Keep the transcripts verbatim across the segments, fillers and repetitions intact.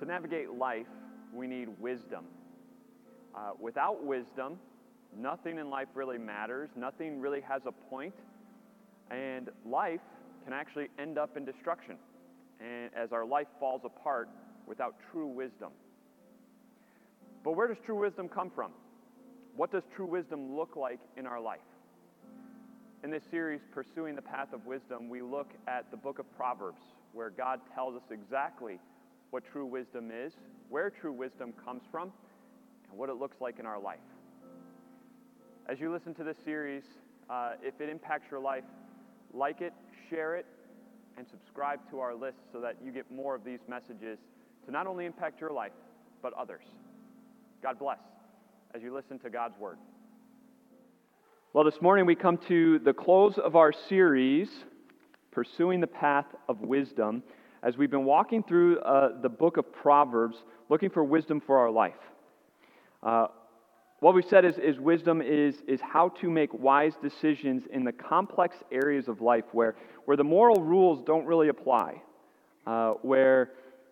To navigate life, we need wisdom. Uh, without wisdom, nothing in life really matters. Nothing really has a point. And life can actually end up in destruction, and as our life falls apart without true wisdom. But where does true wisdom come from? What does true wisdom look like in our life? In this series, Pursuing the Path of Wisdom, we look at the book of Proverbs, where God tells us exactly what true wisdom is, where true wisdom comes from, and what it looks like in our life. As you listen to this series, uh, if it impacts your life, like it, share it, and subscribe to our list so that you get more of these messages to not only impact your life, but others. God bless as you listen to God's Word. Well, this morning we come to the close of our series, Pursuing the Path of Wisdom, as we've been walking through uh, the book of Proverbs, looking for wisdom for our life. Uh, what we've said is, is wisdom is, is how to make wise decisions in the complex areas of life where, where the moral rules don't really apply, uh, where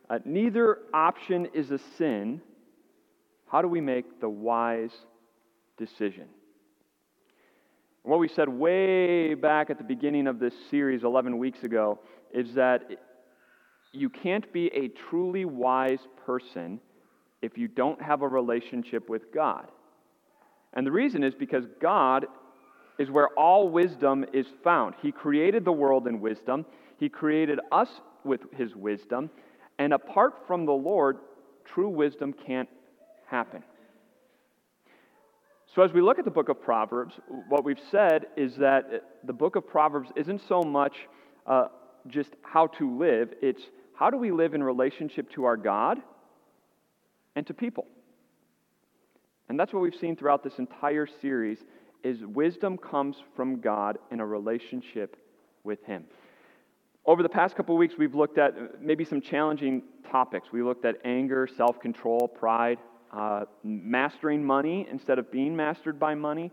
uh, neither option is a sin. How do we make the wise decision? And what we said way back at the beginning of this series eleven weeks ago is that you can't be a truly wise person if you don't have a relationship with God. And the reason is because God is where all wisdom is found. He created the world in wisdom. He created us with His wisdom. And apart from the Lord, true wisdom can't happen. So as we look at the book of Proverbs, what we've said is that the book of Proverbs isn't so much uh, just how to live, it's how do we live in relationship to our God and to people. And that's what we've seen throughout this entire series, is wisdom comes from God in a relationship with Him. Over the past couple of weeks, we've looked at maybe some challenging topics. We looked at anger, self-control, pride, Uh, mastering money instead of being mastered by money.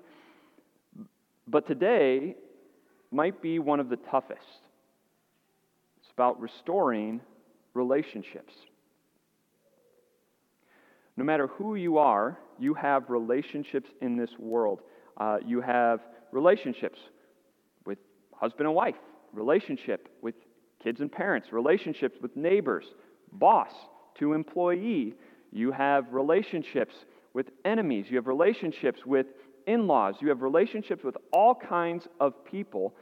But today might be one of the toughest. It's about restoring relationships. No matter who you are, you have relationships in this world. Uh, you have relationships with husband and wife, relationship with kids and parents, relationships with neighbors, boss to employee. You have relationships with enemies. You have relationships with in-laws. You have relationships with all kinds of people.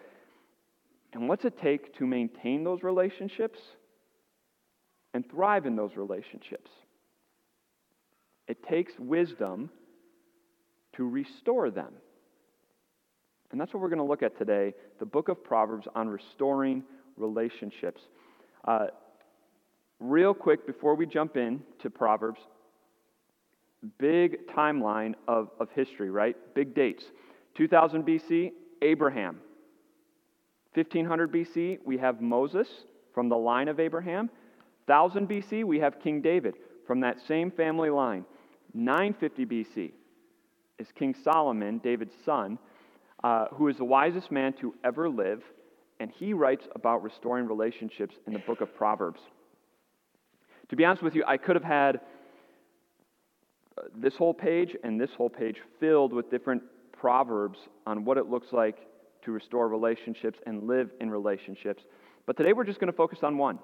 And what's it take to maintain those relationships and thrive in those relationships? It takes wisdom to restore them. And that's what we're going to look at today, the book of Proverbs on restoring relationships. Uh, Real quick, before we jump in to Proverbs, big timeline of, of history, right? Big dates. two thousand B C, Abraham. fifteen hundred B C, we have Moses from the line of Abraham. one thousand B C, we have King David from that same family line. nine fifty B C is King Solomon, David's son, uh, who is the wisest man to ever live, and he writes about restoring relationships in the book of Proverbs. To be honest with you, I could have had this whole page and this whole page filled with different proverbs on what it looks like to restore relationships and live in relationships. But today we're just going to focus on one.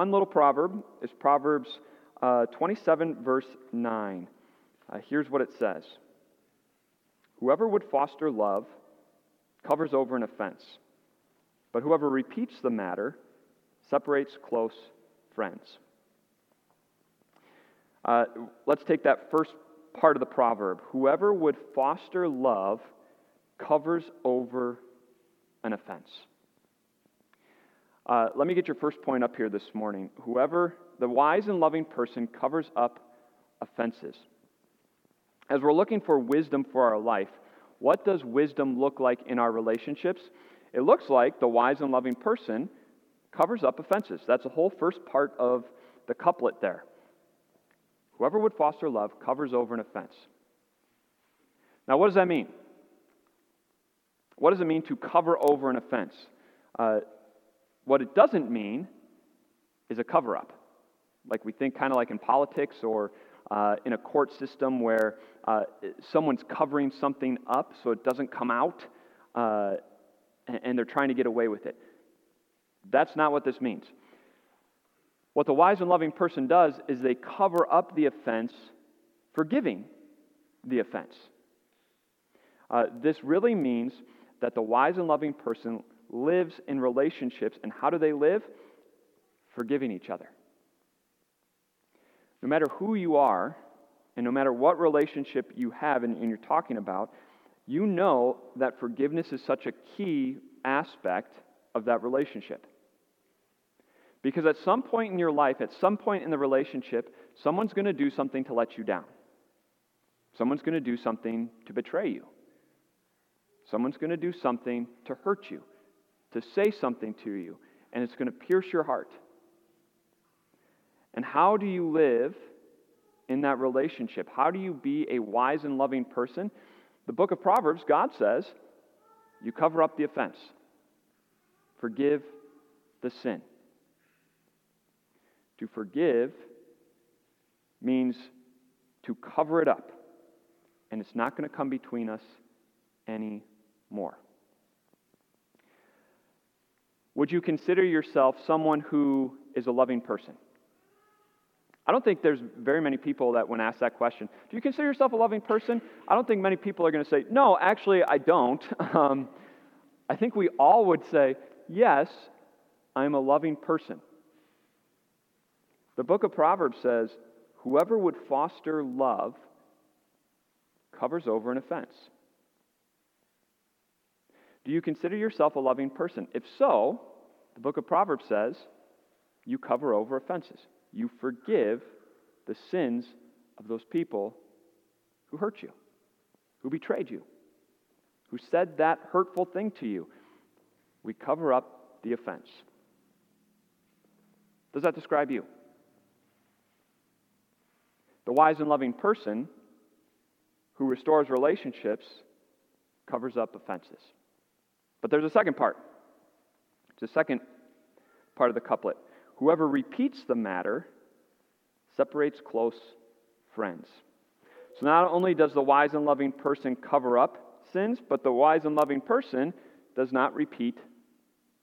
One little proverb is Proverbs uh, twenty-seven, verse nine. Uh, here's what it says. Whoever would foster love covers over an offense, but whoever repeats the matter separates close friends. Uh, let's take that first part of the proverb. Whoever would foster love covers over an offense. Uh, let me get your first point up here this morning. Whoever, the wise and loving person covers up offenses. As we're looking for wisdom for our life, what does wisdom look like in our relationships? It looks like the wise and loving person covers up offenses. That's the whole first part of the couplet there. Whoever would foster love covers over an offense. Now, what does that mean? What does it mean to cover over an offense? Uh, what it doesn't mean is a cover-up. Like we think kind of like in politics or uh, in a court system where uh, someone's covering something up so it doesn't come out uh, and they're trying to get away with it. That's not what this means. What the wise and loving person does is they cover up the offense, forgiving the offense. Uh, this really means that the wise and loving person lives in relationships, and how do they live? Forgiving each other. No matter who you are, and no matter what relationship you have and, and you're talking about, you know that forgiveness is such a key aspect of that relationship. Because at some point in your life, at some point in the relationship, someone's going to do something to let you down. Someone's going to do something to betray you. Someone's going to do something to hurt you, to say something to you, and it's going to pierce your heart. And how do you live in that relationship? How do you be a wise and loving person? The book of Proverbs, God says, you cover up the offense. Forgive the sin. To forgive means to cover it up, and it's not going to come between us anymore. Would you consider yourself someone who is a loving person? I don't think there's very many people that when asked that question, do you consider yourself a loving person? I don't think many people are going to say, no, actually I don't. Um, I think we all would say, yes, I'm a loving person. The book of Proverbs says, whoever would foster love covers over an offense. Do you consider yourself a loving person? If so, the book of Proverbs says, you cover over offenses. You forgive the sins of those people who hurt you, who betrayed you, who said that hurtful thing to you. We cover up the offense. Does that describe you? The wise and loving person who restores relationships covers up offenses. But there's a second part. It's the second part of the couplet. Whoever repeats the matter separates close friends. So not only does the wise and loving person cover up sins, but the wise and loving person does not repeat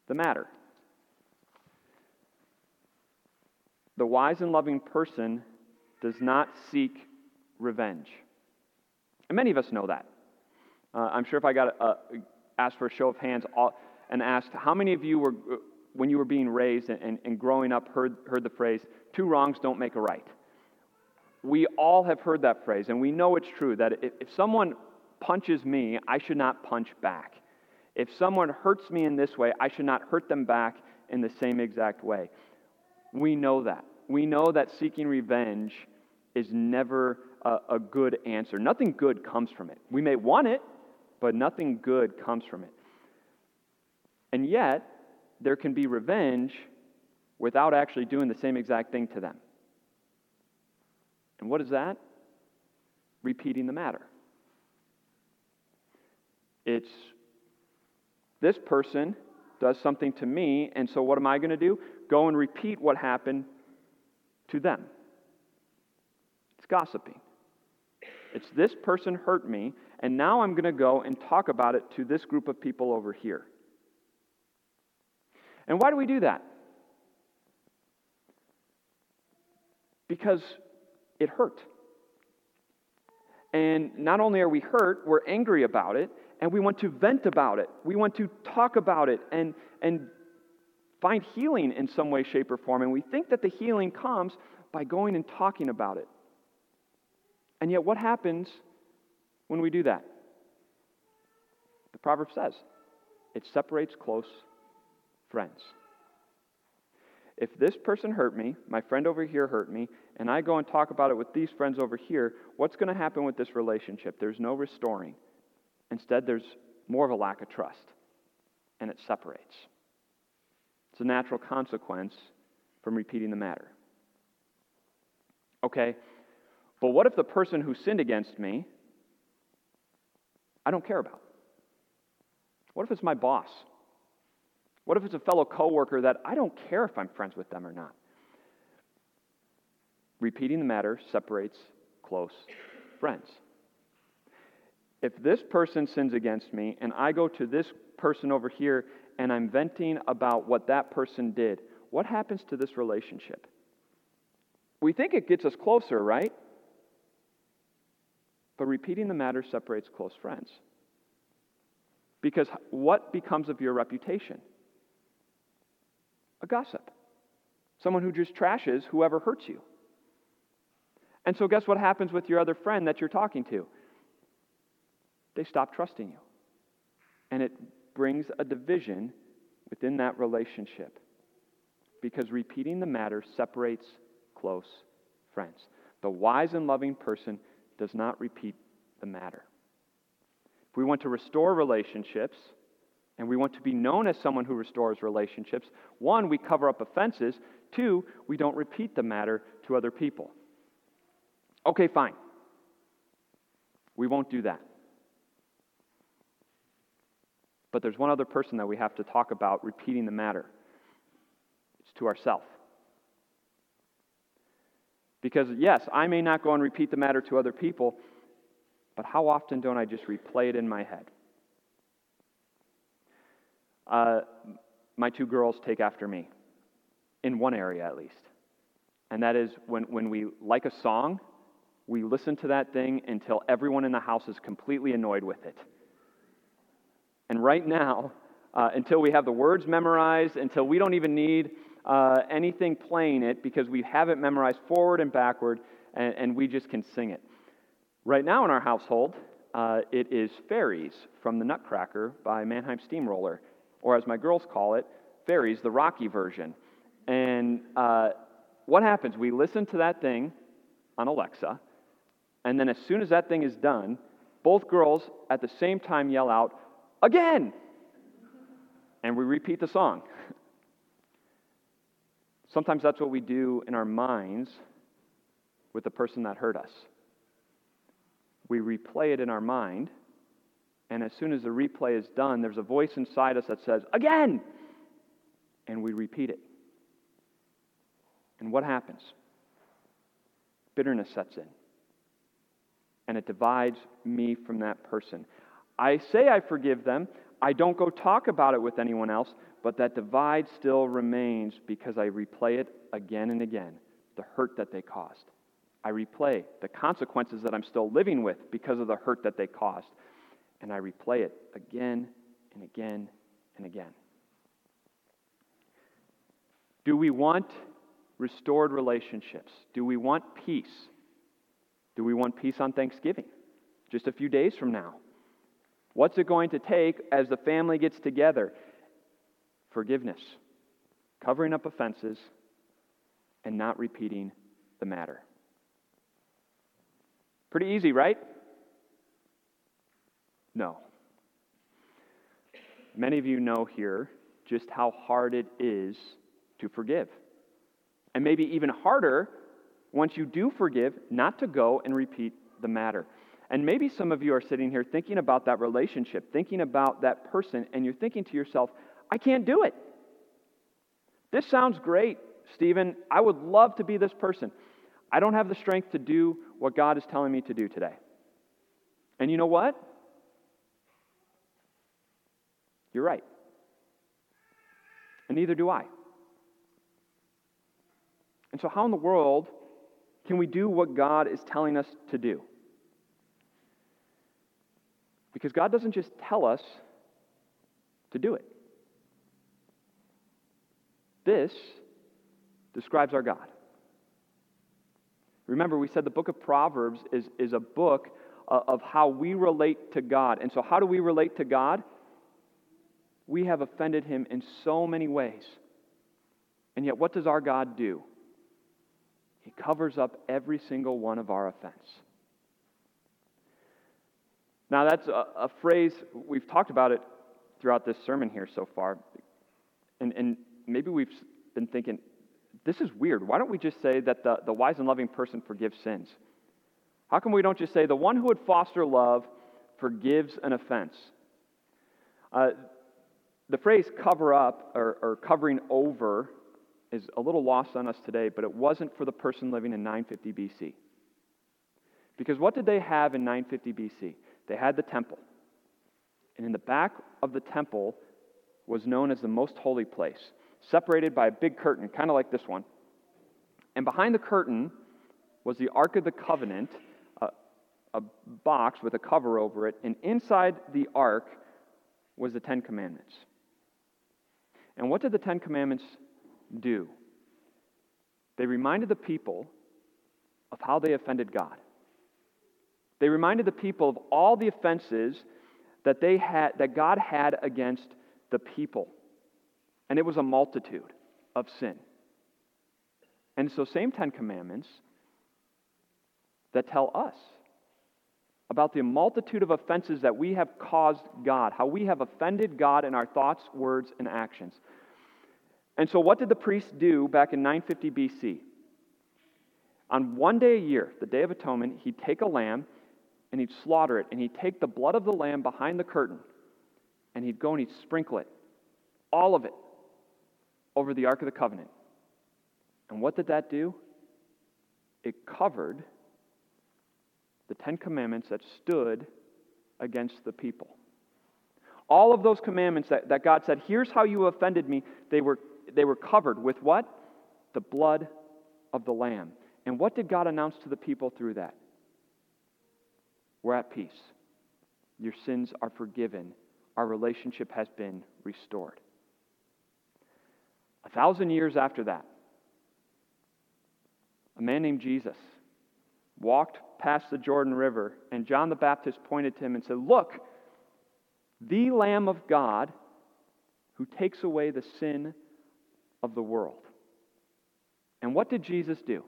the matter. The wise and loving person does not seek revenge. And many of us know that. Uh, I'm sure if I got a, a, asked for a show of hands all, and asked how many of you were... when you were being raised and, and growing up, heard, heard the phrase, two wrongs don't make a right. We all have heard that phrase, and we know it's true, that if, if someone punches me, I should not punch back. If someone hurts me in this way, I should not hurt them back in the same exact way. We know that. We know that seeking revenge is never a, a good answer. Nothing good comes from it. We may want it, but nothing good comes from it. And yet, there can be revenge without actually doing the same exact thing to them. And what is that? Repeating the matter. It's, this person does something to me, and so what am I going to do? Go and repeat what happened to them. It's gossiping. It's this person hurt me, and now I'm going to go and talk about it to this group of people over here. And why do we do that? Because it hurt. And not only are we hurt, we're angry about it, and we want to vent about it. We want to talk about it and, and find healing in some way, shape, or form. And we think that the healing comes by going and talking about it. And yet what happens when we do that? The proverb says, it separates close friends. If this person hurt me, my friend over here hurt me, and I go and talk about it with these friends over here, what's going to happen with this relationship? There's no restoring. Instead, there's more of a lack of trust, and it separates. It's a natural consequence from repeating the matter. Okay, but what if the person who sinned against me, I don't care about? What if it's my boss? What if it's a fellow coworker that I don't care if I'm friends with them or not? Repeating the matter separates close friends. If this person sins against me and I go to this person over here and I'm venting about what that person did, what happens to this relationship? We think it gets us closer, right? But repeating the matter separates close friends. Because what becomes of your reputation? A gossip. Someone who just trashes whoever hurts you. And so guess what happens with your other friend that you're talking to? They stop trusting you. And it brings a division within that relationship. Because repeating the matter separates close friends. The wise and loving person does not repeat the matter. If we want to restore relationships, and we want to be known as someone who restores relationships, one, we cover up offenses. Two, we don't repeat the matter to other people. Okay, fine. We won't do that. But there's one other person that we have to talk about repeating the matter. It's to ourselves. Because yes, I may not go and repeat the matter to other people, but how often don't I just replay it in my head? Uh, my two girls take after me, in one area at least. And that is when, when we like a song, we listen to that thing until everyone in the house is completely annoyed with it. And right now, uh, until we have the words memorized, until we don't even need uh, anything playing it because we have it memorized forward and backward, and, and we just can sing it. Right now in our household, uh, it is Fairies from the Nutcracker by Mannheim Steamroller, or as my girls call it, Fairies, the Rocky version. And uh, what happens? We listen to that thing on Alexa, and then as soon as that thing is done, both girls at the same time yell out, "Again!" And we repeat the song. Sometimes that's what we do in our minds with the person that hurt us. We replay it in our mind, and as soon as the replay is done, there's a voice inside us that says, "Again!" And we repeat it. And what happens? Bitterness sets in. And it divides me from that person. I say I forgive them. I don't go talk about it with anyone else. But that divide still remains because I replay it again and again. The hurt that they caused. I replay the consequences that I'm still living with because of the hurt that they caused. And I replay it again and again and again. Do we want restored relationships? Do we want peace? Do we want peace on Thanksgiving? Just a few days from now. What's it going to take as the family gets together? Forgiveness, covering up offenses, and not repeating the matter. Pretty easy, right? No. Many of you know here just how hard it is to forgive. And maybe even harder, once you do forgive, not to go and repeat the matter. And maybe some of you are sitting here thinking about that relationship, thinking about that person, and you're thinking to yourself, I can't do it. This sounds great, Stephen. I would love to be this person. I don't have the strength to do what God is telling me to do today. And you know what? You're right. And neither do I. And so how in the world can we do what God is telling us to do? Because God doesn't just tell us to do it. This describes our God. Remember, we said the book of Proverbs is, is a book of how we relate to God. And so how do we relate to God? We have offended him in so many ways. And yet what does our God do? He covers up every single one of our offense. Now that's a, a phrase, we've talked about it throughout this sermon here so far, and, and maybe we've been thinking, this is weird. Why don't we just say that the, the wise and loving person forgives sins? How come we don't just say the one who would foster love forgives an offense? Uh, the phrase cover up or, or covering over is a little lost on us today, but it wasn't for the person living in nine fifty B C. Because what did they have in nine fifty B C? They had the temple. And in the back of the temple was known as the most holy place, separated by a big curtain, kind of like this one. And behind the curtain was the Ark of the Covenant, a, a box with a cover over it, and inside the Ark was the Ten Commandments. And what did the Ten Commandments do? They reminded the people of how they offended God. They reminded the people of all the offenses that they had, that God had against the people. And it was a multitude of sin. And so same Ten Commandments that tell us about the multitude of offenses that we have caused God, how we have offended God in our thoughts, words, and actions. And so what did the priests do back in nine fifty B C? On one day a year, the Day of Atonement, he'd take a lamb and he'd slaughter it, and he'd take the blood of the lamb behind the curtain, and he'd go and he'd sprinkle it, all of it, over the Ark of the Covenant. And what did that do? It covered the Ten Commandments that stood against the people. All of those commandments that, that God said, here's how you offended me, they were, they were covered with what? The blood of the lamb. And what did God announce to the people through that? We're at peace. Your sins are forgiven. Our relationship has been restored. A thousand years after that, a man named Jesus walked past the Jordan River, and John the Baptist pointed to him and said, "Look, the Lamb of God who takes away the sin of the world." And what did Jesus do?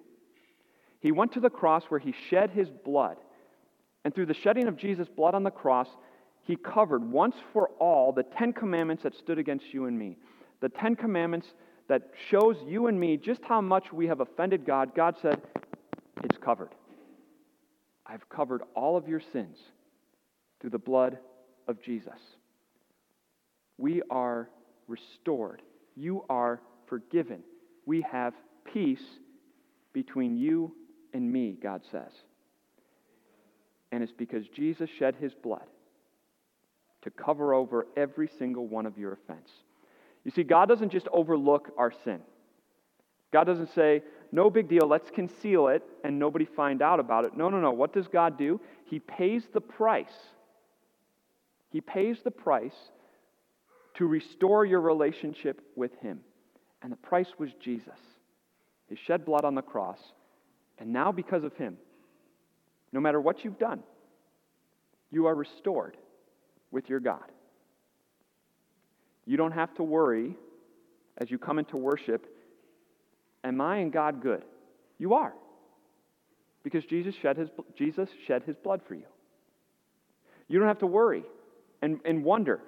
He went to the cross where he shed his blood. And through the shedding of Jesus' blood on the cross, he covered once for all the Ten Commandments that stood against you and me. The Ten Commandments that shows you and me just how much we have offended God. God said, it's covered. I've covered all of your sins through the blood of Jesus. We are restored. You are forgiven. We have peace between you and me, God says. And it's because Jesus shed his blood to cover over every single one of your offense. You see, God doesn't just overlook our sin. God doesn't say, no big deal, let's conceal it and nobody find out about it. No, no, no. What does God do? He pays the price. He pays the price to restore your relationship with him. And the price was Jesus. He shed blood on the cross. And now because of him, no matter what you've done, you are restored with your God. You don't have to worry as you come into worship, am I and God good? You are. Because Jesus shed his, Jesus shed his blood for you. You don't have to worry and, and wonder,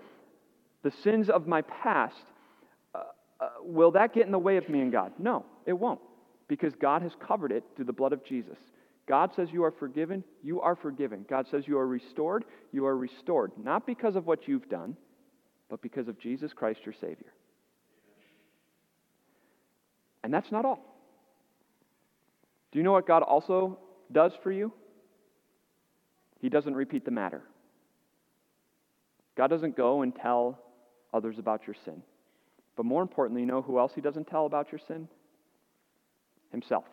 the sins of my past, uh, uh, will that get in the way of me and God? No, it won't. Because God has covered it through the blood of Jesus. God says you are forgiven, you are forgiven. God says you are restored, you are restored. Not because of what you've done, but because of Jesus Christ, your Savior. And that's not all. Do you know what God also does for you? He doesn't repeat the matter. God doesn't go and tell others about your sin. But more importantly, you know who else he doesn't tell about your sin? Himself.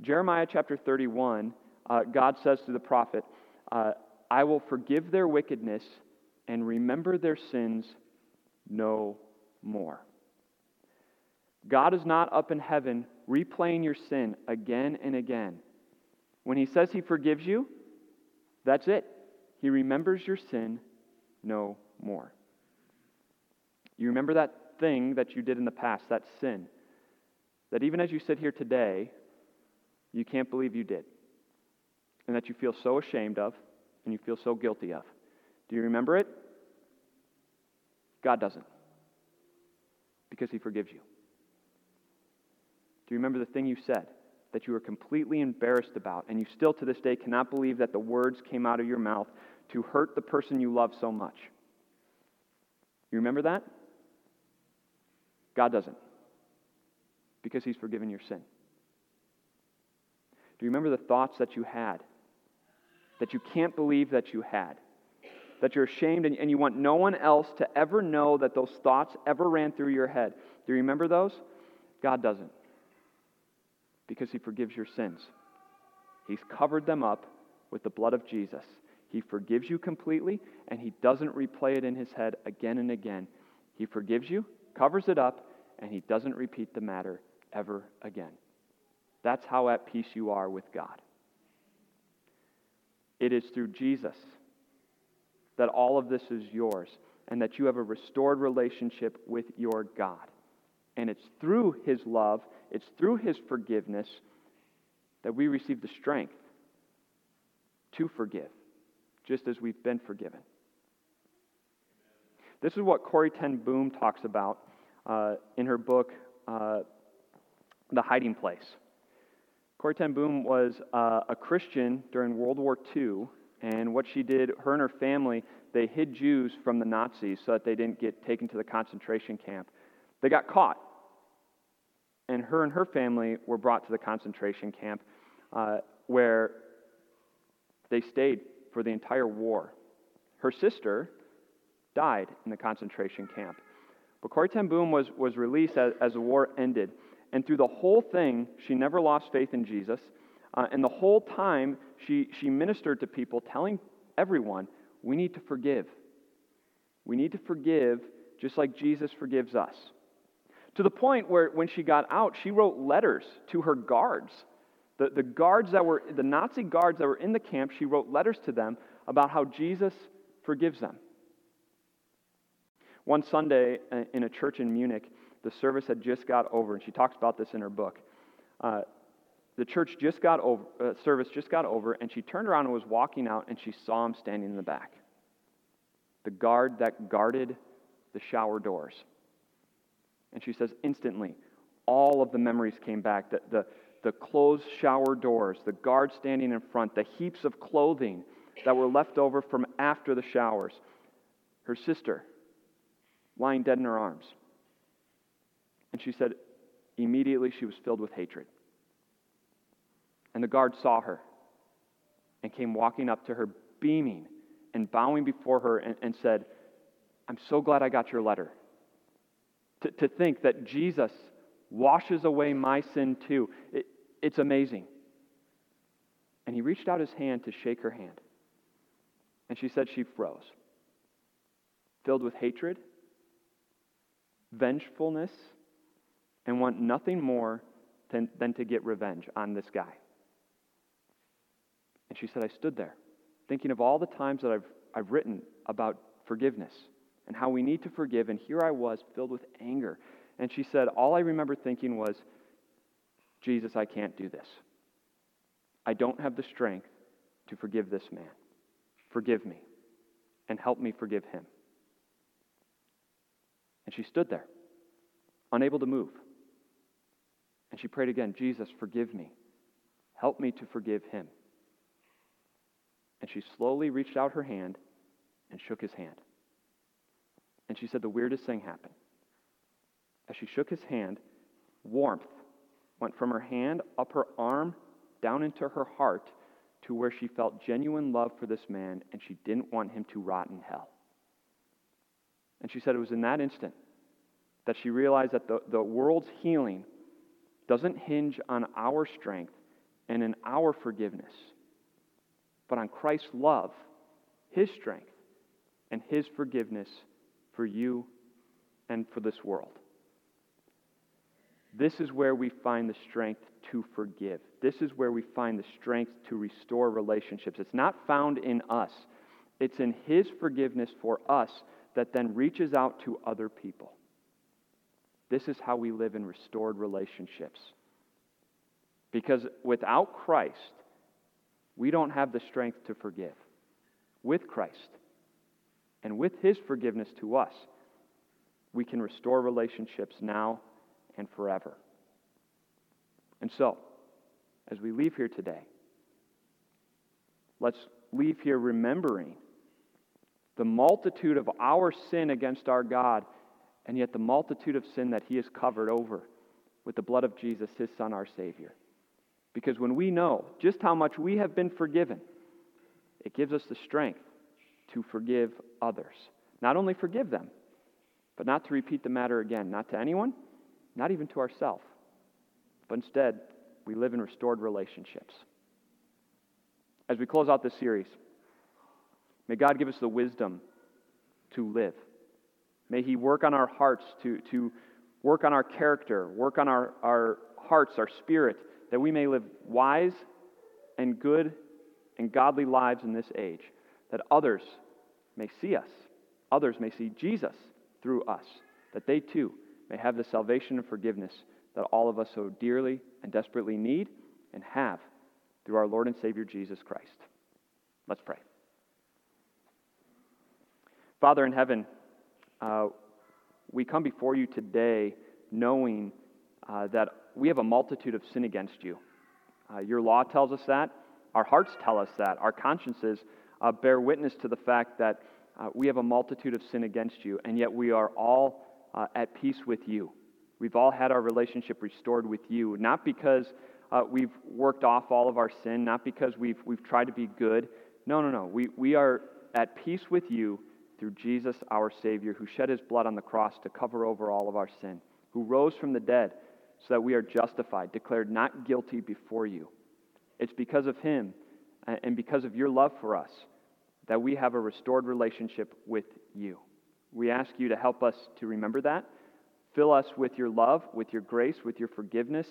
Jeremiah chapter thirty-one, uh, God says to the prophet, uh, I will forgive their wickedness and remember their sins no more. God is not up in heaven replaying your sin again and again. When he says he forgives you, that's it. He remembers your sin no more. You remember that thing that you did in the past, that sin, that even as you sit here today, you can't believe you did, and that you feel so ashamed of, and you feel so guilty of. Do you remember it? God doesn't, because he forgives you. Do you remember the thing you said that you were completely embarrassed about, and you still to this day cannot believe that the words came out of your mouth to hurt the person you love so much? You remember that? God doesn't, because he's forgiven your sin? Do you remember the thoughts that you had, that you can't believe that you had, that you're ashamed and, and you want no one else to ever know that those thoughts ever ran through your head? Do you remember those? God doesn't, because he forgives your sins. He's covered them up with the blood of Jesus. He forgives you completely, and he doesn't replay it in his head again and again. He forgives you, covers it up, and he doesn't repeat the matter ever again. That's how at peace you are with God. It is through Jesus that all of this is yours, and that you have a restored relationship with your God. And it's through his love, it's through his forgiveness, that we receive the strength to forgive, just as we've been forgiven. This is what Corrie ten Boom talks about uh, in her book, uh, The Hiding Place. Corrie ten Boom was uh, a Christian during World War Two, and what she did, her and her family, they hid Jews from the Nazis so that they didn't get taken to the concentration camp. They got caught, and her and her family were brought to the concentration camp uh, where they stayed for the entire war. Her sister died in the concentration camp. But Corrie ten Boom was, was released as, as the war ended. And through the whole thing, she never lost faith in Jesus. Uh, and the whole time, she, she ministered to people, telling everyone, we need to forgive. We need to forgive just like Jesus forgives us. To the point where when she got out, she wrote letters to her guards. The, the guards that were, the Nazi guards that were in the camp, she wrote letters to them about how Jesus forgives them. One Sunday in a church in Munich, the service had just got over, and she talks about this in her book. Uh, the church just got over, uh, service just got over, and she turned around and was walking out, and she saw him standing in the back. The guard that guarded the shower doors. And she says, instantly, all of the memories came back. The, the, the closed shower doors, the guard standing in front, the heaps of clothing that were left over from after the showers, her sister lying dead in her arms. And she said, immediately she was filled with hatred. And the guard saw her and came walking up to her, beaming and bowing before her, and, and said, I'm so glad I got your letter. To, to think that Jesus washes away my sin too. It, it's amazing. And he reached out his hand to shake her hand. And she said she froze, filled with hatred, vengefulness, and want nothing more than, than to get revenge on this guy. And she said, I stood there, thinking of all the times that I've, I've written about forgiveness and how we need to forgive, and here I was, filled with anger. And she said, all I remember thinking was, Jesus, I can't do this. I don't have the strength to forgive this man. Forgive me, and help me forgive him. And she stood there, unable to move. And she prayed again, Jesus, forgive me. Help me to forgive him. And she slowly reached out her hand and shook his hand. And she said the weirdest thing happened. As she shook his hand, warmth went from her hand, up her arm, down into her heart, to where she felt genuine love for this man, and she didn't want him to rot in hell. And she said it was in that instant that she realized that the, the world's healing doesn't hinge on our strength and in our forgiveness, but on Christ's love, his strength, and his forgiveness for you and for this world. This is where we find the strength to forgive. This is where we find the strength to restore relationships. It's not found in us. It's in his forgiveness for us that then reaches out to other people. This is how we live in restored relationships. Because without Christ, we don't have the strength to forgive. With Christ, and with his forgiveness to us, we can restore relationships now and forever. And so, as we leave here today, let's leave here remembering the multitude of our sin against our God, and yet the multitude of sin that he has covered over with the blood of Jesus, his Son, our Savior. Because when we know just how much we have been forgiven, it gives us the strength to forgive others. Not only forgive them, but not to repeat the matter again, not to anyone, not even to ourselves. But instead, we live in restored relationships. As we close out this series, may God give us the wisdom to live. May he work on our hearts, to, to work on our character, work on our, our hearts, our spirit, that we may live wise and good and godly lives in this age, that others may see us, others may see Jesus through us, that they too may have the salvation and forgiveness that all of us so dearly and desperately need and have through our Lord and Savior Jesus Christ. Let's pray. Father in heaven, uh, we come before you today knowing uh, that we have a multitude of sin against you. Uh, your law tells us that. Our hearts tell us that. Our consciences uh, bear witness to the fact that uh, we have a multitude of sin against you, and yet we are all uh, at peace with you. We've all had our relationship restored with you, not because uh, we've worked off all of our sin, not because we've we've tried to be good. No, no, no. We we are at peace with you through Jesus, our Savior, who shed his blood on the cross to cover over all of our sin, who rose from the dead so that we are justified, declared not guilty before you. It's because of him and because of your love for us that we have a restored relationship with you. We ask you to help us to remember that. Fill us with your love, with your grace, with your forgiveness,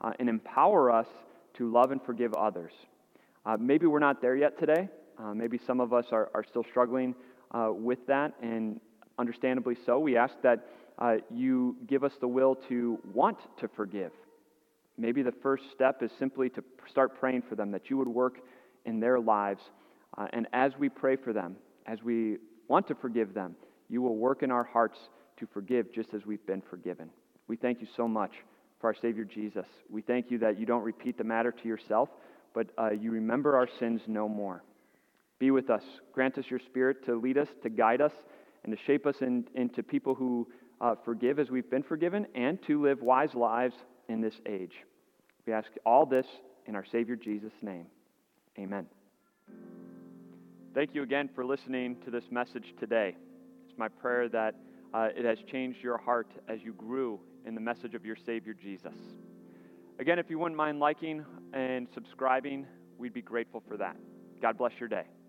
uh, and empower us to love and forgive others. Uh, maybe we're not there yet today. Uh, maybe some of us are, are still struggling uh, with that, and understandably so. We ask that uh, you give us the will to want to forgive. Maybe the first step is simply to start praying for them, that you would work in their lives. Uh, and as we pray for them, as we want to forgive them, you will work in our hearts to forgive just as we've been forgiven. We thank you so much for our Savior Jesus. We thank you that you don't repeat the matter to yourself, but uh, you remember our sins no more. Be with us. Grant us your Spirit to lead us, to guide us, and to shape us in, into people who uh, forgive as we've been forgiven, and to live wise lives in this age. We ask all this in our Savior Jesus' name. Amen. Thank you again for listening to this message today. It's my prayer that Uh, it has changed your heart as you grew in the message of your Savior Jesus. Again, if you wouldn't mind liking and subscribing, we'd be grateful for that. God bless your day.